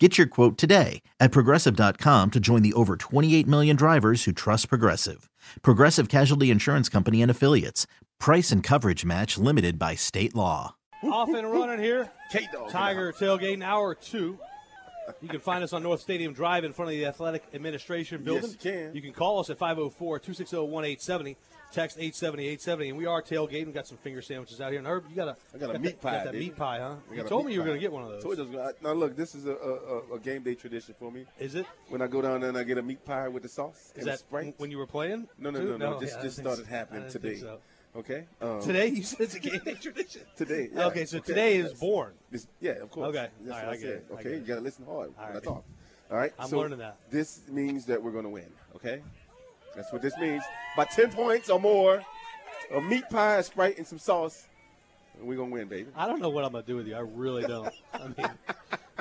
Get your quote today at Progressive.com to join the over 28 million drivers who trust Progressive. Progressive Casualty Insurance Company and Affiliates. Price and coverage match limited by state law. Off and running here. Tiger tailgating hour two. You can find us on North Stadium Drive in front of the Athletic Administration building. Yes, you can. You can call us at 504-260-1870. Text 870-870, and we are tailgating. We've got some finger sandwiches out here. And Herb, I got a meat pie. That meat pie, huh? You told me you were going to get one of those. Now, look, this is a game day tradition for me. Is it? When I go down there and I get a meat pie with the sauce and the Sprite. When you were playing? No. Just started happening today. So. Okay. Today? You said it's a game day tradition. Today. Yeah. Okay, so today is born. Yeah, of course. Okay. That's all right, I get it. Okay, you got to listen hard when I talk. All right? I'm learning that. This means that we're going to win, okay? That's what this means. By 10 points or more, a meat pie, a Sprite, and some sauce, and we're going to win, baby. I don't know what I'm going to do with you. I really don't. I mean,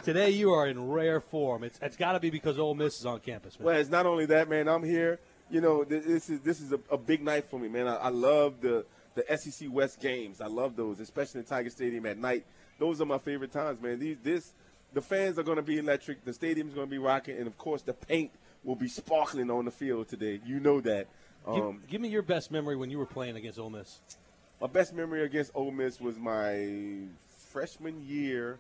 today you are in rare form. It's got to be because Ole Miss is on campus, man. Well, it's not only that, man. I'm here. You know, this is a big night for me, man. I love the SEC West games. I love those, especially in Tiger Stadium at night. Those are my favorite times, man. The fans are going to be electric. The stadium's going to be rocking, and, of course, the paint will be sparkling on the field today. You know that. Give me your best memory when you were playing against Ole Miss. My best memory against Ole Miss was my freshman year,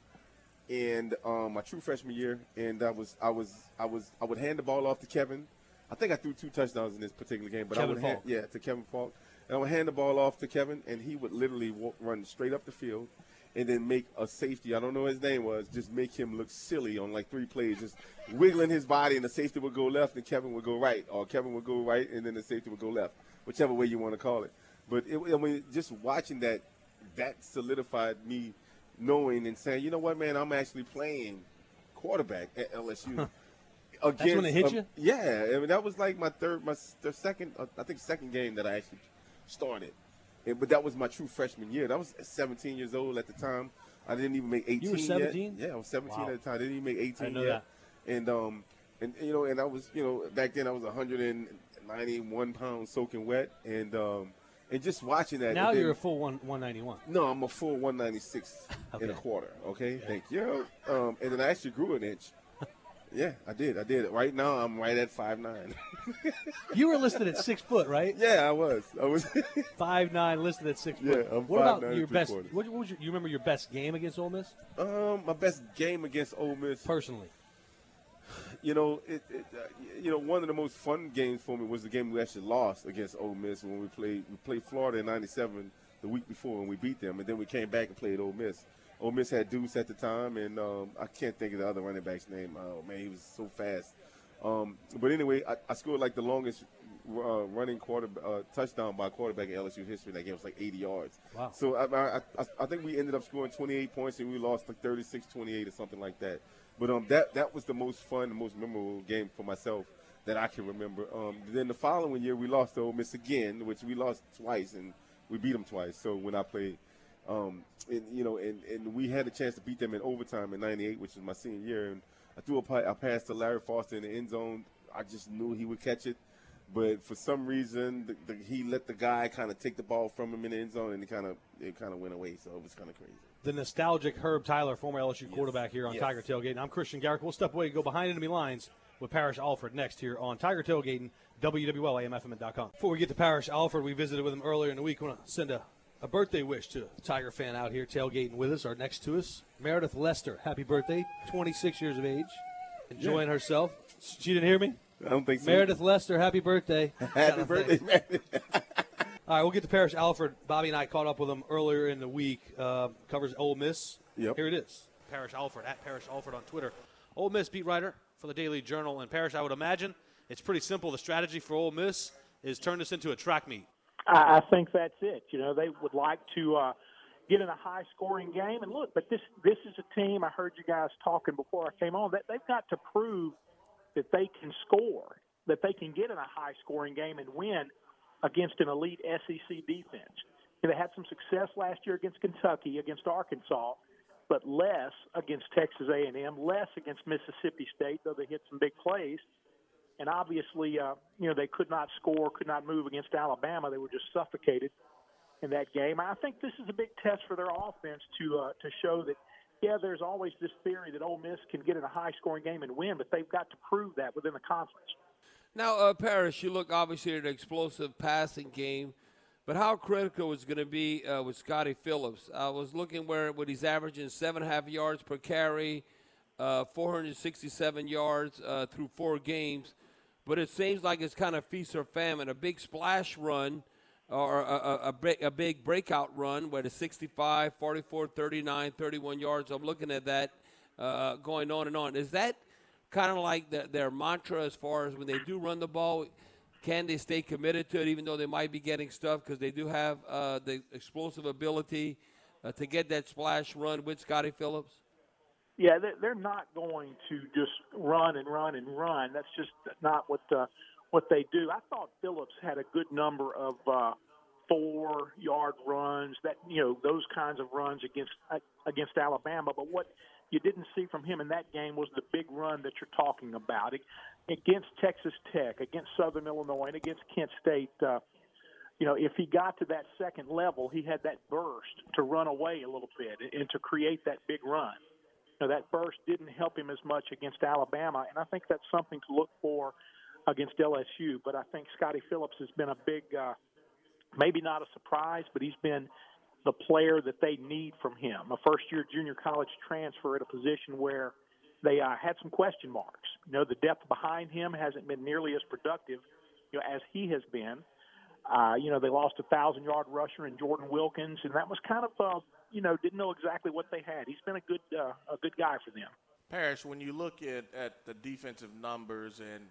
and my true freshman year, and I would hand the ball off to Kevin. I think I threw 2 touchdowns in this particular game, but to Kevin Falk, and I would hand the ball off to Kevin, and he would literally run straight up the field, and then make a safety, I don't know what his name was, just make him look silly on like 3 plays, just wiggling his body, and the safety would go left and Kevin would go right, or Kevin would go right and then the safety would go left, whichever way you want to call it. But just watching that solidified me knowing and saying, you know what, man, I'm actually playing quarterback at LSU. That's when it hit you? Yeah. I mean, that was like my second game that I actually started. But that was my true freshman year. I was 17 years old at the time. I didn't even make 18 yet. You were 17? Yeah, I was 17 at the time. I didn't even make 18 yet. That. And I was, back then I was 191 pounds soaking wet. And just watching that. Now you're a full 191. No, I'm a full 196 okay. and a quarter. Okay? Yeah. Thank you. And then I actually grew an inch. Yeah, I did. Right now, I'm right at 5'9". You were listed at 6 foot, right? Yeah, I was 5'9", listed at 6 foot. Yeah, I'm what 5'9", about your best? What was you remember your best game against Ole Miss? My best game against Ole Miss personally. You know, one of the most fun games for me was the game we actually lost against Ole Miss when we played Florida in '97 the week before, and we beat them, and then we came back and played Ole Miss. Ole Miss had Deuce at the time, and I can't think of the other running back's name. Oh, man, he was so fast. But anyway, I scored like the longest running touchdown by a quarterback in LSU history. That game was like 80 yards. Wow. So I think we ended up scoring 28 points, and we lost like 36-28 or something like that. But that was the most fun, the most memorable game for myself that I can remember. Then the following year, we lost to Ole Miss again, which we lost twice, and we beat them twice. So when I played – and we had a chance to beat them in overtime in '98, which was my senior year. And I threw a pass to Larry Foster in the end zone. I just knew he would catch it, but for some reason, he let the guy kind of take the ball from him in the end zone, and it kind of went away. So it was kind of crazy. The nostalgic Herb Tyler, former LSU quarterback, here on Tiger Tailgating. I'm Christian Garrick. We'll step away and go behind enemy lines with Parrish Alford next here on Tiger Tailgating, WWLAMFM.com. Before we get to Parrish Alford, we visited with him earlier in the week. I want to send a birthday wish to a Tiger fan out here tailgating with us, or next to us, Meredith Lester. Happy birthday, 26 years of age, enjoying herself. She didn't hear me? I don't think so. Meredith Lester, happy birthday. Happy birthday, Meredith. All right, we'll get to Parrish Alford. Bobby and I caught up with him earlier in the week. Covers Ole Miss. Yep. Here it is. Parrish Alford, at Parrish Alford on Twitter. Ole Miss beat writer for the Daily Journal. And Parrish, I would imagine it's pretty simple. The strategy for Ole Miss is turn this into a track meet. I think that's it. You know, they would like to get in a high-scoring game. And look, but this is a team, I heard you guys talking before I came on, that they've got to prove that they can score, that they can get in a high-scoring game and win. against an elite SEC defense. And they had some success last year against Kentucky, against Arkansas, but less against Texas A&M, less against Mississippi State, though they hit some big plays. And obviously, they could not score, could not move against Alabama. They were just suffocated in that game. I think this is a big test for their offense to show that, yeah, there's always this theory that Ole Miss can get in a high-scoring game and win, but they've got to prove that within the conference. Now, Parrish, you look obviously at an explosive passing game, but how critical is going to be with Scottie Phillips? I was looking where he's averaging 7.5 yards per carry, 467 yards through 4 games. But it seems like it's kind of feast or famine, a big splash run or a big breakout run where the 65, 44, 39, 31 yards, I'm looking at that going on and on. Is that kind of like their mantra as far as when they do run the ball, can they stay committed to it even though they might be getting stuff because they do have the explosive ability to get that splash run with Scottie Phillips? Yeah, they're not going to just run and run and run. That's just not what they do. I thought Phillips had a good number of 4-yard runs, that those kinds of runs against Alabama. But what you didn't see from him in that game was the big run that you're talking about against Texas Tech, against Southern Illinois, and against Kent State. If he got to that second level, he had that burst to run away a little bit and to create that big run. That burst didn't help him as much against Alabama, and I think that's something to look for against LSU. But I think Scottie Phillips has been a big, maybe not a surprise, but he's been the player that they need from him, a first-year junior college transfer at a position where they had some question marks. The depth behind him hasn't been nearly as productive as he has been. They lost a 1,000-yard rusher in Jordan Wilkins, and that was kind of didn't know exactly what they had. He's been a good guy for them. Parrish, when you look at the defensive numbers and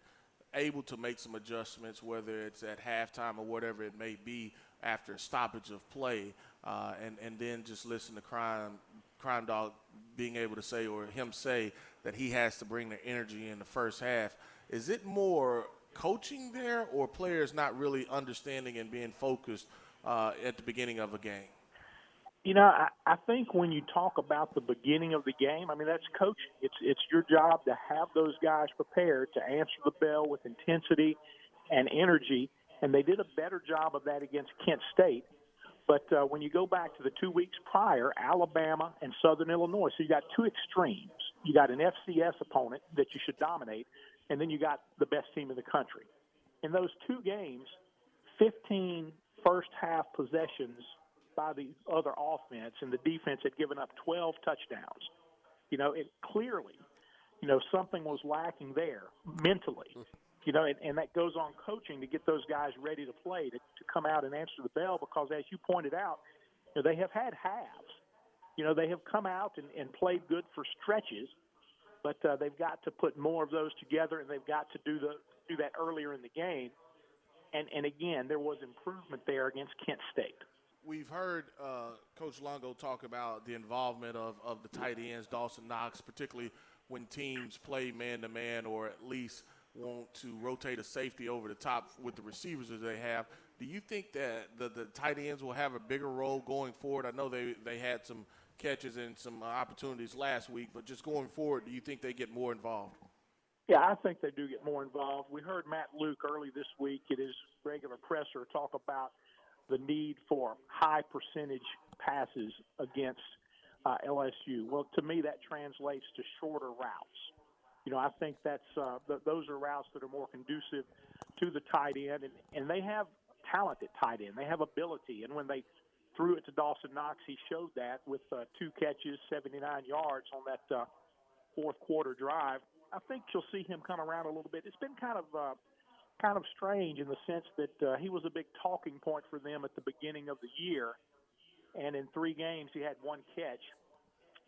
able to make some adjustments, whether it's at halftime or whatever it may be after stoppage of play, and then just listen to Crime Dog being able to say or him say that he has to bring the energy in the first half, is it more coaching there or players not really understanding and being focused at the beginning of a game? I think when you talk about the beginning of the game, I mean, that's coaching. It's your job to have those guys prepared to answer the bell with intensity and energy, and they did a better job of that against Kent State. But when you go back to the 2 weeks prior, Alabama and Southern Illinois, so you got two extremes. You got an FCS opponent that you should dominate, and then you got the best team in the country. In those two games, 15 first-half possessions by the other offense, and the defense had given up 12 touchdowns. It clearly, something was lacking there mentally. And that goes on coaching to get those guys ready to play, to come out and answer the bell because, as you pointed out, they have had halves. They have come out and played good for stretches, but they've got to put more of those together, and they've got to do that earlier in the game. And again, there was improvement there against Kent State. We've heard Coach Longo talk about the involvement of the tight ends, Dawson Knox, particularly when teams play man-to-man or at least want to rotate a safety over the top with the receivers that they have. Do you think that the tight ends will have a bigger role going forward? I know they had some catches and some opportunities last week, but just going forward, do you think they get more involved? Yeah, I think they do get more involved. We heard Matt Luke early this week at his regular presser talk about the need for high percentage passes against LSU. Well, to me, that translates to shorter routes. I think that's those are routes that are more conducive to the tight end, and they have talented tight end. They have ability, and when they threw it to Dawson Knox, he showed that with 2 catches, 79 yards on that fourth quarter drive. I think you'll see him come around a little bit. It's been kind of strange in the sense that he was a big talking point for them at the beginning of the year, and in 3 games he had 1 catch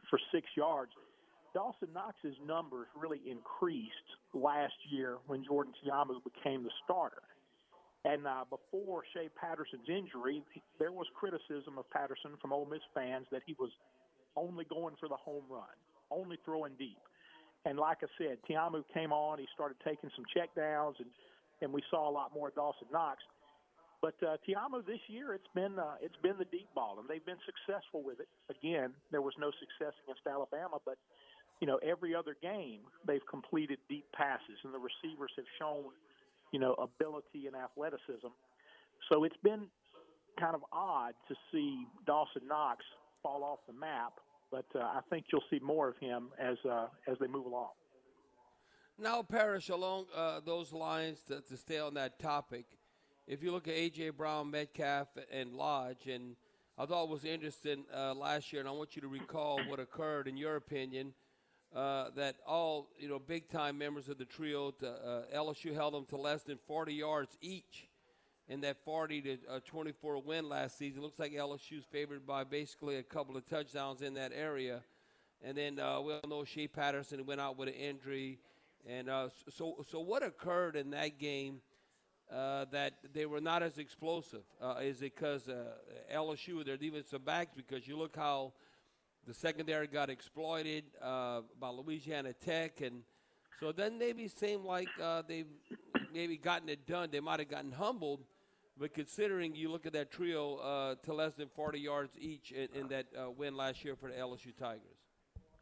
for 6 yards. Dawson Knox's numbers really increased last year when Jordan Ta'amu became the starter. And before Shea Patterson's injury, there was criticism of Patterson from Ole Miss fans that he was only going for the home run, only throwing deep. And like I said, Ta'amu came on, he started taking some check downs, and we saw a lot more Dawson Knox. But Ta'amu this year, it's been the deep ball, and they've been successful with it. Again, there was no success against Alabama, but you know, every other game they've completed deep passes, and the receivers have shown, you know, ability and athleticism. So it's been kind of odd to see Dawson Knox fall off the map, but I think you'll see more of him as they move along. Now, Parrish, along those lines, to stay on that topic, if you look at A.J. Brown, Metcalf, and Lodge, and I thought it was interesting last year, and I want you to recall what occurred, in your opinion, that all, you know, big-time members of the trio, LSU held them to less than 40 yards each in that 40-24 win last season. It looks like LSU's favored by basically a couple of touchdowns in that area. And then we all know Shea Patterson went out with an injury. And so what occurred in that game? That they were not as explosive. Is it because LSU, their defensive backs, because you look how the secondary got exploited by Louisiana Tech, and so it doesn't maybe seem like they've maybe gotten it done. They might have gotten humbled, but considering you look at that trio to less than 40 yards each in that win last year for the LSU Tigers.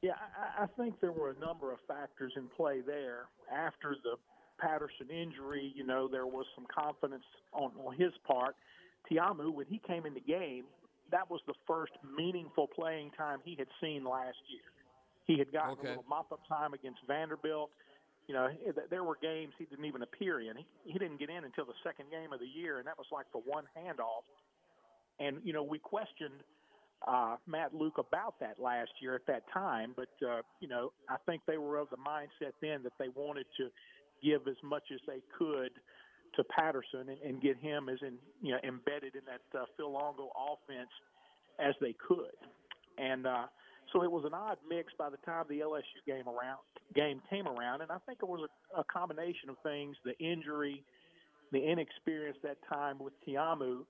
Yeah, I think there were a number of factors in play there. After the Patterson injury, you know, there was some confidence on his part. Ta'amu, when he came in the game, that was the first meaningful playing time he had seen last year. He had gotten a little mop-up time against Vanderbilt. You know, there were games he didn't even appear in. He didn't get in until the second game of the year, and that was like the one handoff. And, you know, we questioned Matt Luke about that last year at that time, but, you know, I think they were of the mindset then that they wanted to give as much as they could to Patterson and get him as in, you know, embedded in that Phil Longo offense as they could. And so it was an odd mix by the time the LSU game came around, and I think it was a combination of things, the injury, the inexperience that time with Ta'amu,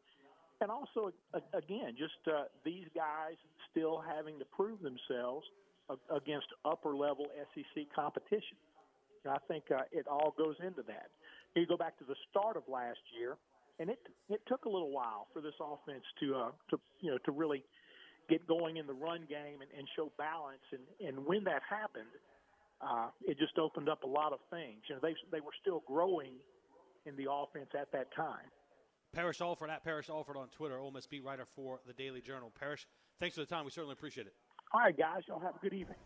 and also, again, just these guys still having to prove themselves against upper-level SEC competition. I think it all goes into that. You go back to the start of last year, and it took a little while for this offense to really get going in the run game and show balance. And when that happened, it just opened up a lot of things. You know, they were still growing in the offense at that time. Parrish Alford, at Parrish Alford on Twitter, Ole Miss beat writer for the Daily Journal. Parrish, thanks for the time. We certainly appreciate it. All right, guys. Y'all have a good evening.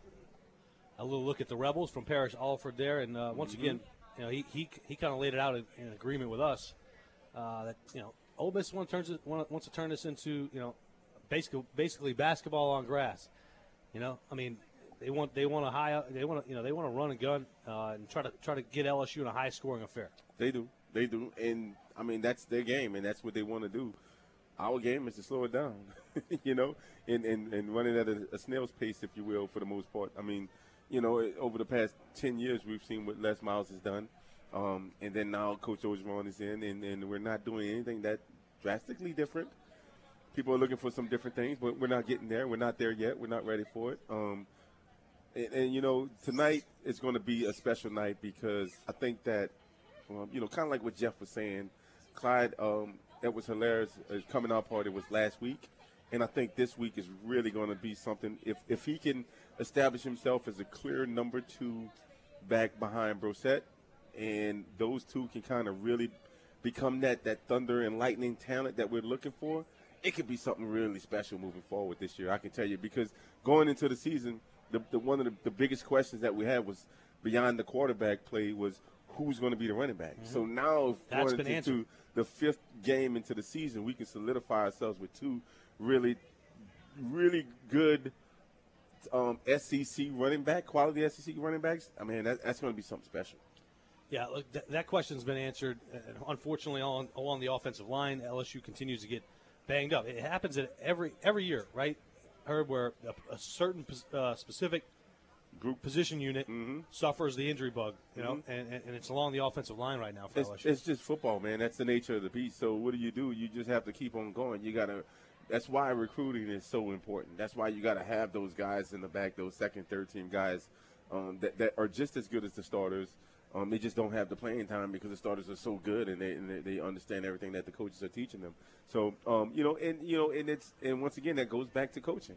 A little look at the Rebels from Parrish Alford there, and once again, you know, he kind of laid it out in agreement with us that, you know, Ole Miss wants to turn this into, you know, basically basketball on grass. You know, I mean, they want to run and gun and try to get LSU in a high scoring affair. They do, and I mean that's their game, and that's what they want to do. Our game is to slow it down, you know, and run it at a snail's pace, if you will, for the most part. I mean, you know, over the past 10 years, we've seen what Les Miles has done. And then now Coach Ogeron is in, and we're not doing anything that drastically different. People are looking for some different things, but we're not getting there. We're not there yet. We're not ready for it. And you know, tonight is going to be a special night because I think that, you know, kind of like what Jeff was saying, Clyde Edwards-Helaire's coming out party was last week. And I think this week is really going to be something. If he can establish himself as a clear number two back behind Brossette, and those two can kind of really become that thunder and lightning talent that we're looking for, it could be something really special moving forward this year, I can tell you. Because going into the season, one of the biggest questions that we had was beyond the quarterback play was who's going to be the running back. Mm-hmm. So now going into the fifth game into the season, we can solidify ourselves with two really, really good quality SEC running backs. I mean, that's going to be something special. Yeah, look, that question's been answered. Unfortunately, along the offensive line, LSU continues to get banged up. It happens at every year, right, Herb, where a certain specific group position unit suffers the injury bug, you know, and it's along the offensive line right now for LSU. It's just football, man. That's the nature of the beast. So what do? You just have to keep on going. You got to – that's why recruiting is so important. That's why you got to have those guys in the back, those second, third team guys that are just as good as the starters, They just don't have the playing time because the starters are so good and they understand everything that the coaches are teaching them. So and once again, that goes back to coaching.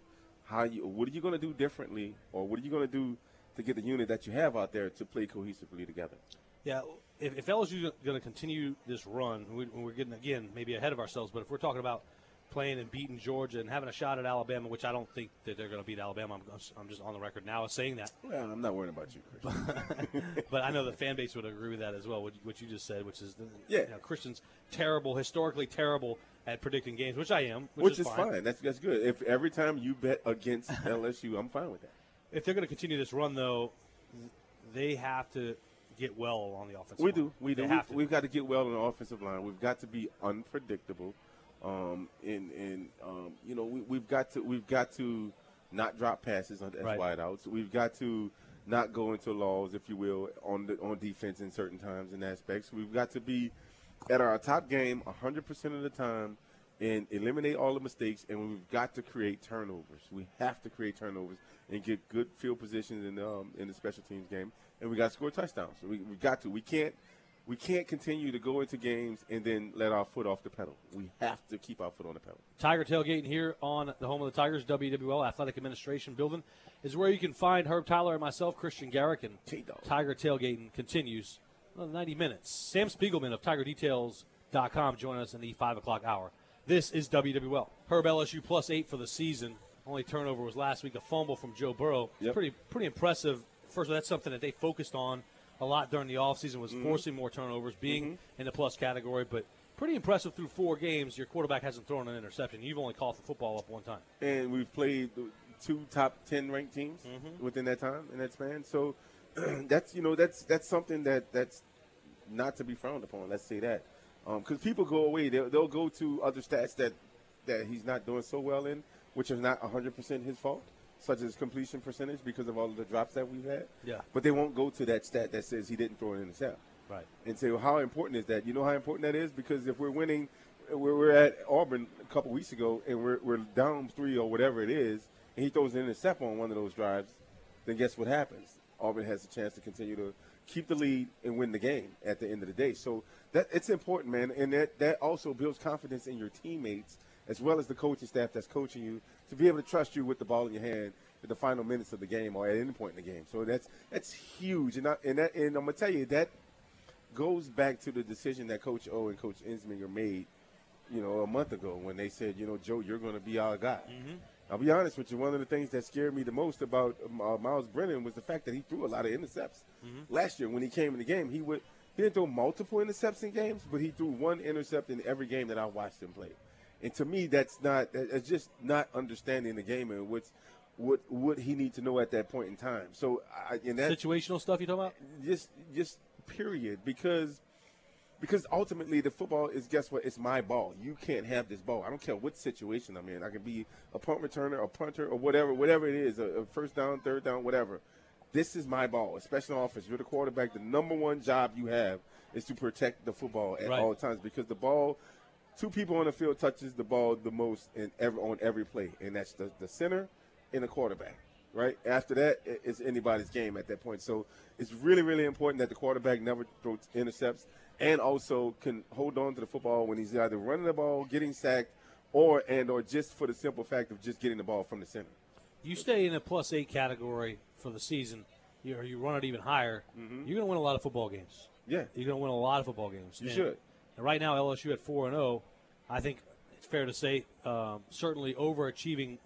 What are you going to do differently, or what are you going to do to get the unit that you have out there to play cohesively together? Yeah, if LSU is going to continue this run, we're getting, again, maybe ahead of ourselves, but if we're talking about playing and beating Georgia and having a shot at Alabama, which I don't think that they're going to beat Alabama. I'm just on the record now as saying that. Well, I'm not worried about you, Christian. But I know the fan base would agree with that as well, what you just said, which is Christian's historically terrible at predicting games, which I am, which is fine. That's good. If every time you bet against LSU, I'm fine with that. If they're going to continue this run, though, they have to get well on the offensive line. We've got to get well on the offensive line. We've got to be unpredictable. We've got to not drop passes as wideouts. We've got to not go into lulls, if you will, on defense in certain times and aspects. We've got to be at our top game 100% of the time and eliminate all the mistakes. And we've got to create turnovers. We have to create turnovers and get good field positions in the special teams game. And we got to score touchdowns. We got to. We can't continue to go into games and then let our foot off the pedal. We have to keep our foot on the pedal. Tiger tailgating here on the home of the Tigers, WWL Athletic Administration Building, is where you can find Herb Tyler and myself, Christian Garrick, and Tiger tailgating continues another 90 minutes. Sam Spiegelman of TigerDetails.com joining us in the 5 o'clock hour. This is WWL. Herb, LSU +8 for the season. Only turnover was last week, a fumble from Joe Burrow. Yep. Pretty impressive. First of all, that's something that they focused on a lot during the offseason, was forcing more turnovers, being in the plus category, but pretty impressive through 4 games. Your quarterback hasn't thrown an interception. You've only called the football up one time. And we've played 2 top 10 ranked teams within that time, in that span. So that's something that's not to be frowned upon, let's say that. Because people go away. They'll go to other stats that he's not doing so well in, which is not 100% his fault, such as completion percentage because of all of the drops that we've had. Yeah. But they won't go to that stat that says he didn't throw an intercept. Right. And say, well, how important is that? You know how important that is? Because if we're winning, we were at Auburn a couple weeks ago, and we're down 3 or whatever it is, and he throws an intercept on one of those drives, then guess what happens? Auburn has a chance to continue to keep the lead and win the game at the end of the day. So that it's important, man, and that also builds confidence in your teammates as well as the coaching staff that's coaching you, to be able to trust you with the ball in your hand at the final minutes of the game or at any point in the game. So that's huge. And I'm going to tell you, that goes back to the decision that Coach O and Coach Ensminger made, a month ago when they said, Joe, you're going to be our guy. Mm-hmm. I'll be honest with you, one of the things that scared me the most about Myles Brennan was the fact that he threw a lot of intercepts. Mm-hmm. Last year when he came in the game, he didn't throw multiple intercepts in games, but he threw one intercept in every game that I watched him play. And to me, that's just not understanding the game and what he needs to know at that point in time. So, situational stuff you talking about? Just period. Because ultimately the football is, guess what? It's my ball. You can't have this ball. I don't care what situation I'm in. I can be a punt returner, a punter, or whatever it is, a first down, third down, whatever. This is my ball, especially on offense. You're the quarterback. The number one job you have is to protect the football at all times, because the ball. 2 people on the field touches the ball the most on every play, and that's the center and the quarterback, right? After that, it's anybody's game at that point. So it's really, really important that the quarterback never throws intercepts and also can hold on to the football when he's either running the ball, getting sacked, or just for the simple fact of just getting the ball from the center. You stay in the +8 category for the season, or you run it even higher, you're going to win a lot of football games. Yeah. You're going to win a lot of football games. You should. And right now, LSU at 4-0, I think it's fair to say, certainly overachieving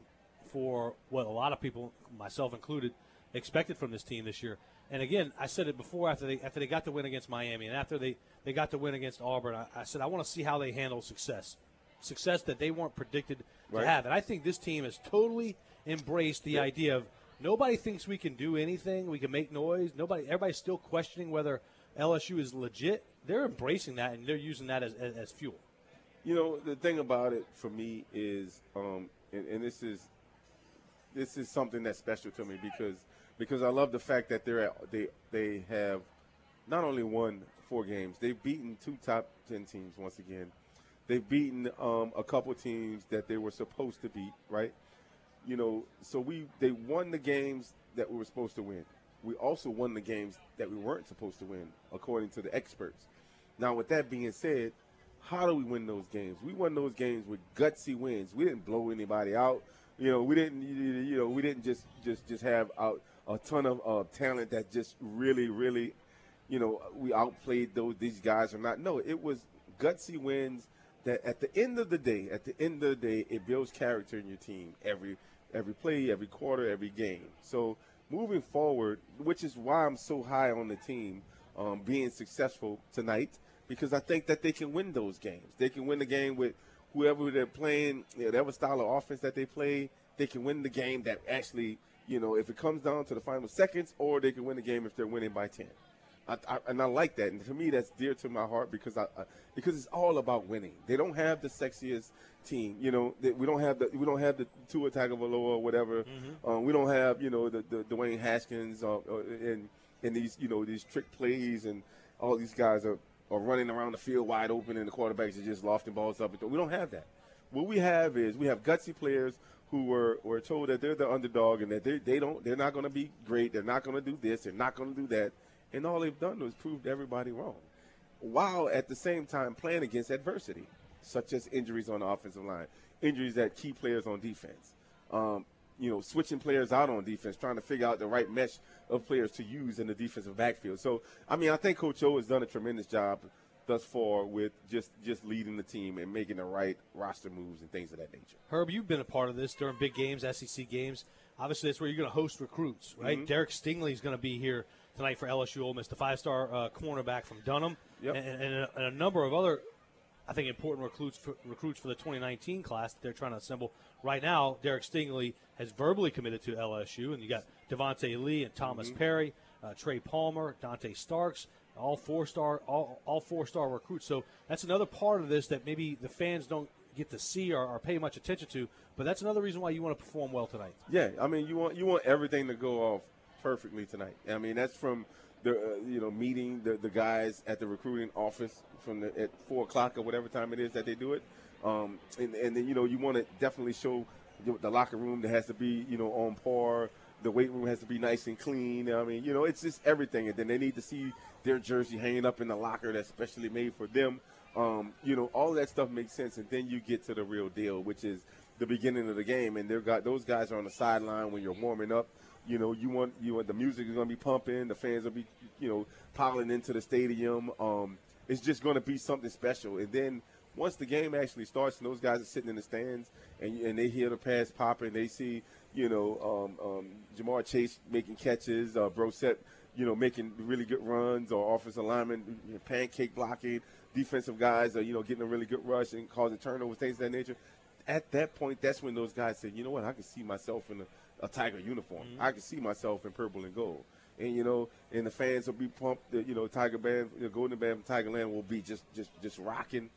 for what a lot of people, myself included, expected from this team this year. And again, I said it before, after they got the win against Miami and after they got the win against Auburn, I said I want to see how they handle success that they weren't predicted to have. And I think this team has totally embraced the idea of nobody thinks we can do anything, we can make noise. Everybody's still questioning whether LSU is legit. They're embracing that, and they're using that as fuel. The thing about it for me is, this is something that's special to me because I love the fact that they have not only won 4 games, they've beaten 2 top 10 teams once again. They've beaten a couple teams that they were supposed to beat, right? So they won the games that we were supposed to win. we also won the games that we weren't supposed to win, according to the experts. Now, with that being said, how do we win those games? We won those games with gutsy wins. We didn't blow anybody out. You know, we didn't. You know, we didn't just have out a ton of talent that just really, really, you know, we outplayed these guys or not. No, it was gutsy wins that at the end of the day, it builds character in your team every play, every quarter, every game. So moving forward, which is why I'm so high on the team being successful tonight, because I think that they can win those games. They can win the game with whoever they're playing, whatever style of offense that they play. They can win the game that actually, you know, if it comes down to the final seconds, or they can win the game if they're winning by 10. I like that, and to me that's dear to my heart because because it's all about winning. They don't have the sexiest team, you know. We don't have the Tua Tagovailoa or whatever. Mm-hmm. We don't have, you know, the Dwayne Haskins and these, you know, these trick plays, and all these guys are running around the field wide open and the quarterbacks are just lofting balls up. We don't have that. What we have is we have gutsy players who were told that they're the underdog and that they're not going to be great. They're not going to do this. They're not going to do that. And all they've done was proved everybody wrong, while at the same time playing against adversity, such as injuries on the offensive line, injuries at key players on defense, you know, switching players out on defense, trying to figure out the right mesh of players to use in the defensive backfield. So, I mean, I think Coach O has done a tremendous job thus far with just leading the team and making the right roster moves and things of that nature. Herb, you've been a part of this during big games, SEC games. Obviously, that's where you're going to host recruits, right? Mm-hmm. Derek Stingley is going to be here tonight for LSU Ole Miss, the five-star cornerback from Dunham, yep. and a number of other, I think, important recruits for the 2019 class that they're trying to assemble. Right now, Derek Stingley has verbally committed to LSU, and you got Devontae Lee and Thomas mm-hmm. Perry, Trey Palmer, Dante Starks, all four-star recruits. So that's another part of this that maybe the fans don't get to see or pay much attention to, but that's another reason why you want to perform well tonight. Yeah, I mean, you want everything to go off perfectly tonight. I mean, that's from the you know, meeting the guys at the recruiting office at 4 o'clock or whatever time it is that they do it, and then, you know, you want to definitely show the locker room that has to be, you know, on par. The weight room has to be nice and clean. I mean, you know, it's just everything, and then they need to see their jersey hanging up in the locker that's specially made for them. You know, all that stuff makes sense, and then you get to the real deal, which is the beginning of the game, and those guys are on the sideline when you're warming up. You know, you want the music is going to be pumping, the fans will be, you know, piling into the stadium. It's just going to be something special. And then once the game actually starts and those guys are sitting in the stands and they hear the pass popping, they see, you know, Jamar Chase making catches, Brossette, you know, making really good runs, or offensive linemen, you know, pancake blocking, defensive guys are, you know, getting a really good rush and causing turnovers, things of that nature. At that point, that's when those guys say, you know what, I can see myself in a Tiger uniform. Mm-hmm. I can see myself in purple and gold. And, you know, and the fans will be pumped. You know, Tiger Band, the Golden Band from Tigerland will be just rocking.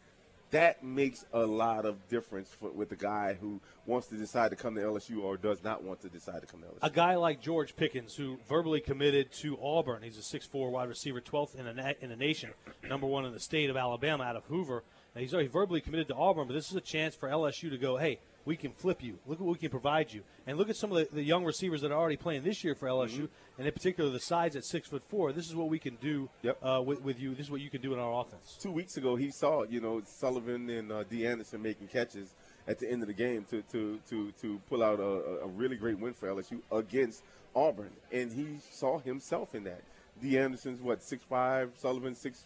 That makes a lot of difference with a guy who wants to decide to come to LSU or does not want to decide to come to LSU. A guy like George Pickens, who verbally committed to Auburn. He's a 6'4 wide receiver, 12th in the nation, number one in the state of Alabama out of Hoover. Now, he's already verbally committed to Auburn, but this is a chance for LSU to go, hey, we can flip you. Look at what we can provide you. And look at some of the young receivers that are already playing this year for LSU, mm-hmm. and in particular the size at 6'4". This is what we can do, yep. With you. This is what you can do in our offense. 2 weeks ago, he saw, you know, Sullivan and D. Anderson making catches at the end of the game to pull out a really great win for LSU against Auburn, and he saw himself in that. D. Anderson's, 6'5", Sullivan 6'5",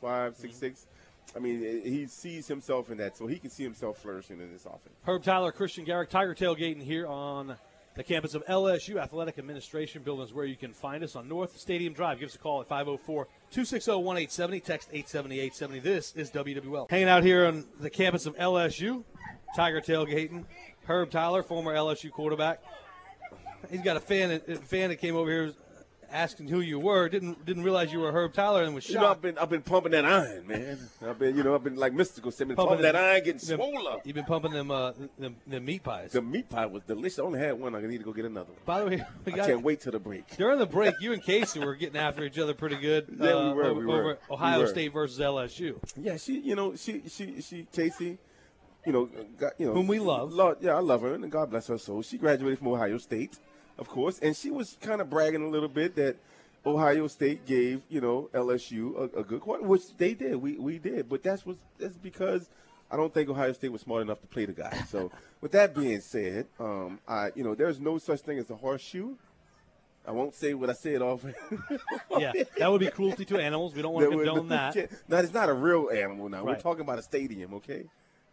6'6". I mean, he sees himself in that, so he can see himself flourishing in this offense. Herb Tyler, Christian Garrick, Tiger Tailgating here on the campus of LSU. Athletic Administration Building is where you can find us on North Stadium Drive. Give us a call at 504-260-1870. Text 870-870. This is WWL. Hanging out here on the campus of LSU, Tiger Tailgating. Herb Tyler, former LSU quarterback. He's got a fan that came over here asking who you were, didn't realize you were Herb Tyler and was shocked. You know, I've been pumping that iron, man. I've been like mystical, pumping that iron, getting swollen. You've been pumping them meat pies. The meat pie was delicious. I only had one. I need to go get another one. By the way, I can't wait till the break. During the break, you and Casey were getting after each other pretty good. Yeah, we were. Ohio State versus LSU. Yeah, she Casey, you know, got, you know, whom we love. Yeah, I love her, and God bless her soul. She graduated from Ohio State, of course, and she was kind of bragging a little bit that, Ohio State gave, you know, LSU a good quarter, which they did. We did. But that's because I don't think Ohio State was smart enough to play the guy. So with that being said, there's no such thing as a horseshoe. I won't say what I said off. Yeah, that would be cruelty to animals. We don't want to condone that. No, it's not a real animal now. Right. We're talking about a stadium, okay?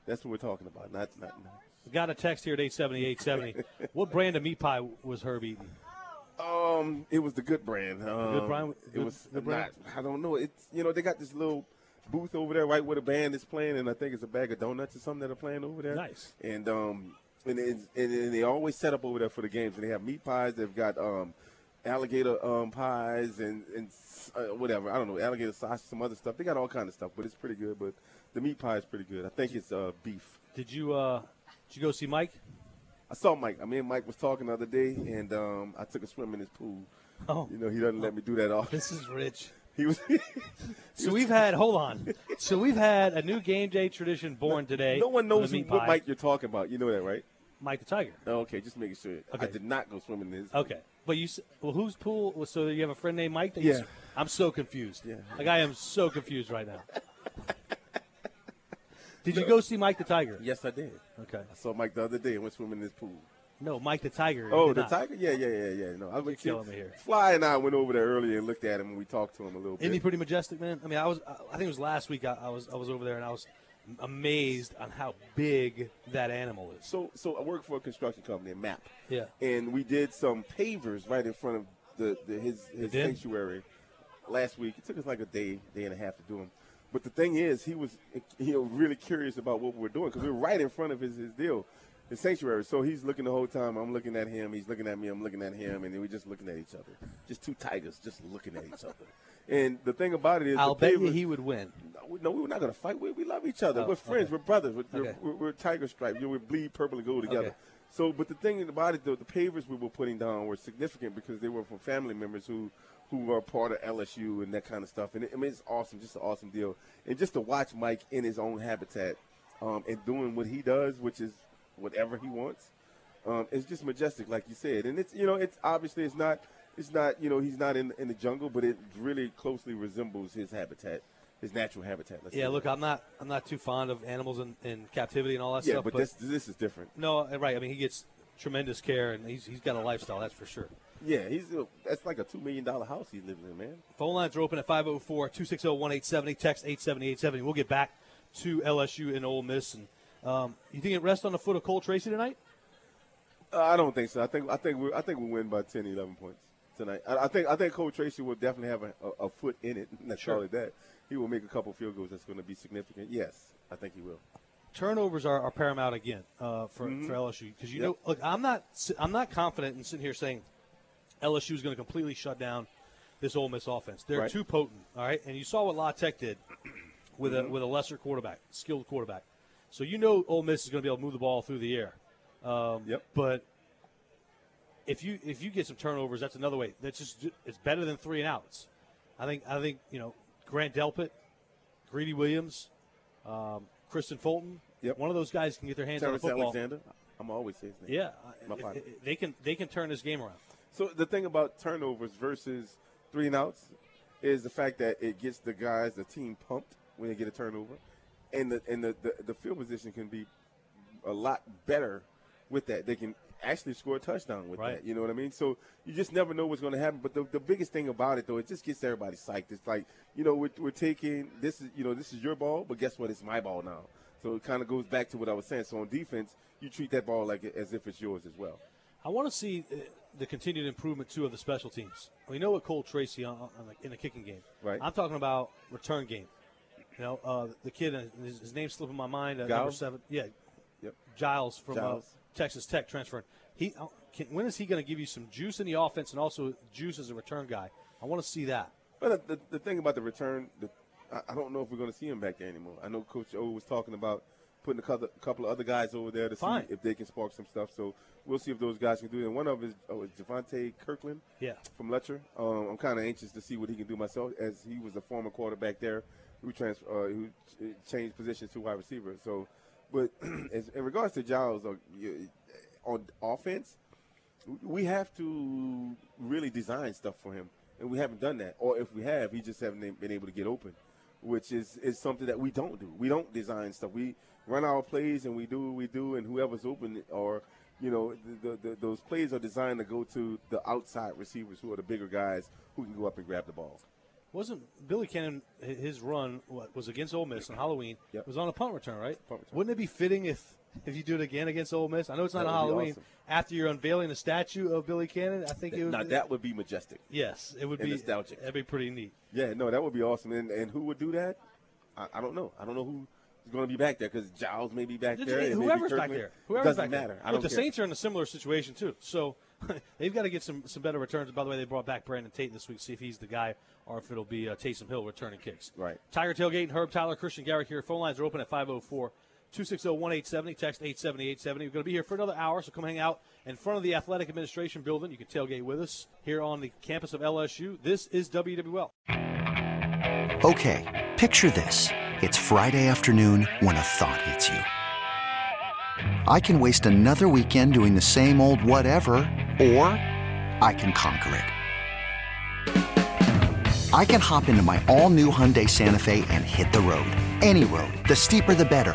That's what we're talking about. Not. We got a text here at 87870. What brand of meat pie was Herb eating? It was the good brand. I don't know. It's, you know, they got this little booth over there right where the band is playing, and I think it's a bag of donuts or something that are playing over there. Nice. And they always set up over there for the games, and they have meat pies. They've got alligator pies and whatever. I don't know, alligator sausage, some other stuff. They got all kind of stuff, but it's pretty good. But the meat pie is pretty good. I think it's beef. Did you go see Mike? I saw Mike. I mean, Mike was talking the other day, and I took a swim in his pool. Oh. You know, he doesn't let me do that often. This is rich. He was. We've had a new game day tradition born today. No one knows what Mike you're talking about. You know that, right? Mike the Tiger. Oh, okay, just making sure. Okay. I did not go swimming in his pool. Okay. But whose pool was, so you have a friend named Mike? That yeah. I'm so confused. Yeah. Like, I am so confused right now. Did you go see Mike the Tiger? Yes, I did. Okay. I saw Mike the other day and went swimming in his pool. No, Mike the Tiger. Oh, the Tiger? Yeah. No, I was killing me here. Fly and I went over there earlier and looked at him, and we talked to him a little bit. Isn't he pretty majestic, man? I mean, I think it was last week I was over there, and I was amazed on how big that animal is. So I work for a construction company, MAP. Yeah. And we did some pavers right in front of his sanctuary last week. It took us like a day and a half to do them. But the thing is, he was really curious about what we were doing because we were right in front of his deal, his sanctuary. So he's looking the whole time. I'm looking at him. He's looking at me. I'm looking at him. And then we're just looking at each other. Just two tigers just looking at each other. And the thing about it is – I'll bet you he would win. No, we were not going to fight. We love each other. We're friends. Okay. We're brothers. We're tiger striped. You know, we bleed purple and gold together. Okay. So, but the thing about it, though, the pavers we were putting down were significant because they were from family members who are part of LSU and that kind of stuff. And I mean, it's awesome, just an awesome deal. And just to watch Mike in his own habitat and doing what he does, which is whatever he wants, it's just majestic, like you said. And it's, you know, it's obviously it's not, you know, he's not in the jungle, but it really closely resembles his habitat. His natural habitat. Yeah, look, I'm not too fond of animals in captivity and all that stuff. Yeah, but this is different. No, right. I mean, he gets tremendous care, and he's got a lifestyle, that's for sure. Yeah, that's like a $2 million house he lives in, man. Phone lines are open at 504-260-1870. Text 87870. We'll get back to LSU and Ole Miss. And you think it rests on the foot of Cole Tracy tonight? I don't think so. I think we win by 10, 11 points tonight. I think Cole Tracy will definitely have a foot in it. That's sure. Probably that. He will make a couple field goals that's going to be significant. Yes, I think he will. Turnovers are paramount again for LSU because you know. Look, I'm not confident in sitting here saying LSU is going to completely shut down this Ole Miss offense. They're too potent, all right. And you saw what La Tech did with a lesser quarterback, skilled quarterback. So you know Ole Miss is going to be able to move the ball through the air. But if you get some turnovers, that's another way. That's just it's better than 3 and outs. I think you know. Grant Delpit, Greedy Williams, Kristen Fulton. Yep. One of those guys can get their hands on the football. Alexander. I'm always saying his name. Yeah. They can turn this game around. So the thing about turnovers versus 3 and outs is the fact that it gets the guys, the team pumped when they get a turnover. And the field position can be a lot better with that. They can actually score a touchdown with that. You know what I mean? So you just never know what's going to happen. But the biggest thing about it, though, it just gets everybody psyched. It's like, you know, we're taking – this is your ball, but guess what? It's my ball now. So it kind of goes back to what I was saying. So on defense, you treat that ball like as if it's yours as well. I want to see the continued improvement, too, of the special teams. We know what Cole Tracy in the kicking game. Right. I'm talking about return game. You know, the kid, his name's slipping my mind. Number 7. Yeah. Yep. Giles from Texas Tech transferring. When is he going to give you some juice in the offense and also juice as a return guy? I want to see that. But the thing about the return, I don't know if we're going to see him back there anymore. I know Coach O was talking about putting a couple of other guys over there to see if they can spark some stuff. So we'll see if those guys can do it. And one of them is Javante Kirkland from Letcher. I'm kind of anxious to see what he can do myself as he was a former quarterback there who changed positions to wide receiver. So. But in regards to Giles on offense, we have to really design stuff for him. and we haven't done that. Or if we have, we just haven't been able to get open, which is something that we don't do. We don't design stuff. We run our plays and we do what we do, and whoever's open or, you know, those plays are designed to go to the outside receivers who are the bigger guys who can go up and grab the ball. Wasn't Billy Cannon, his run was against Ole Miss on Halloween. Yep. It was on a punt return, right? Punt return. Wouldn't it be fitting if you do it again against Ole Miss? I know it's not on Halloween. Awesome. After you're unveiling the statue of Billy Cannon, I think it would be. That would be majestic. Yes, it would be. Nostalgic. That'd be pretty neat. Yeah, no, that would be awesome. And who would do that? I don't know. I don't know who. Going to be back there because Giles may be back there. Whoever's back there. Whoever's back there. Doesn't matter. But the Saints are in a similar situation, too. So they've got to get some better returns. By the way, they brought back Brandon Tate this week to see if he's the guy or if it'll be Taysom Hill returning kicks. Right. Tiger Tailgate and Herb Tyler, Christian Garrick here. Phone lines are open at 504-260-1870. Text 870-870. We're going to be here for another hour, so come hang out in front of the Athletic Administration Building. You can tailgate with us here on the campus of LSU. This is WWL. Okay, picture this. It's Friday afternoon when a thought hits you. I can waste another weekend doing the same old whatever, or I can conquer it. I can hop into my all-new Hyundai Santa Fe and hit the road. Any road. The steeper, the better.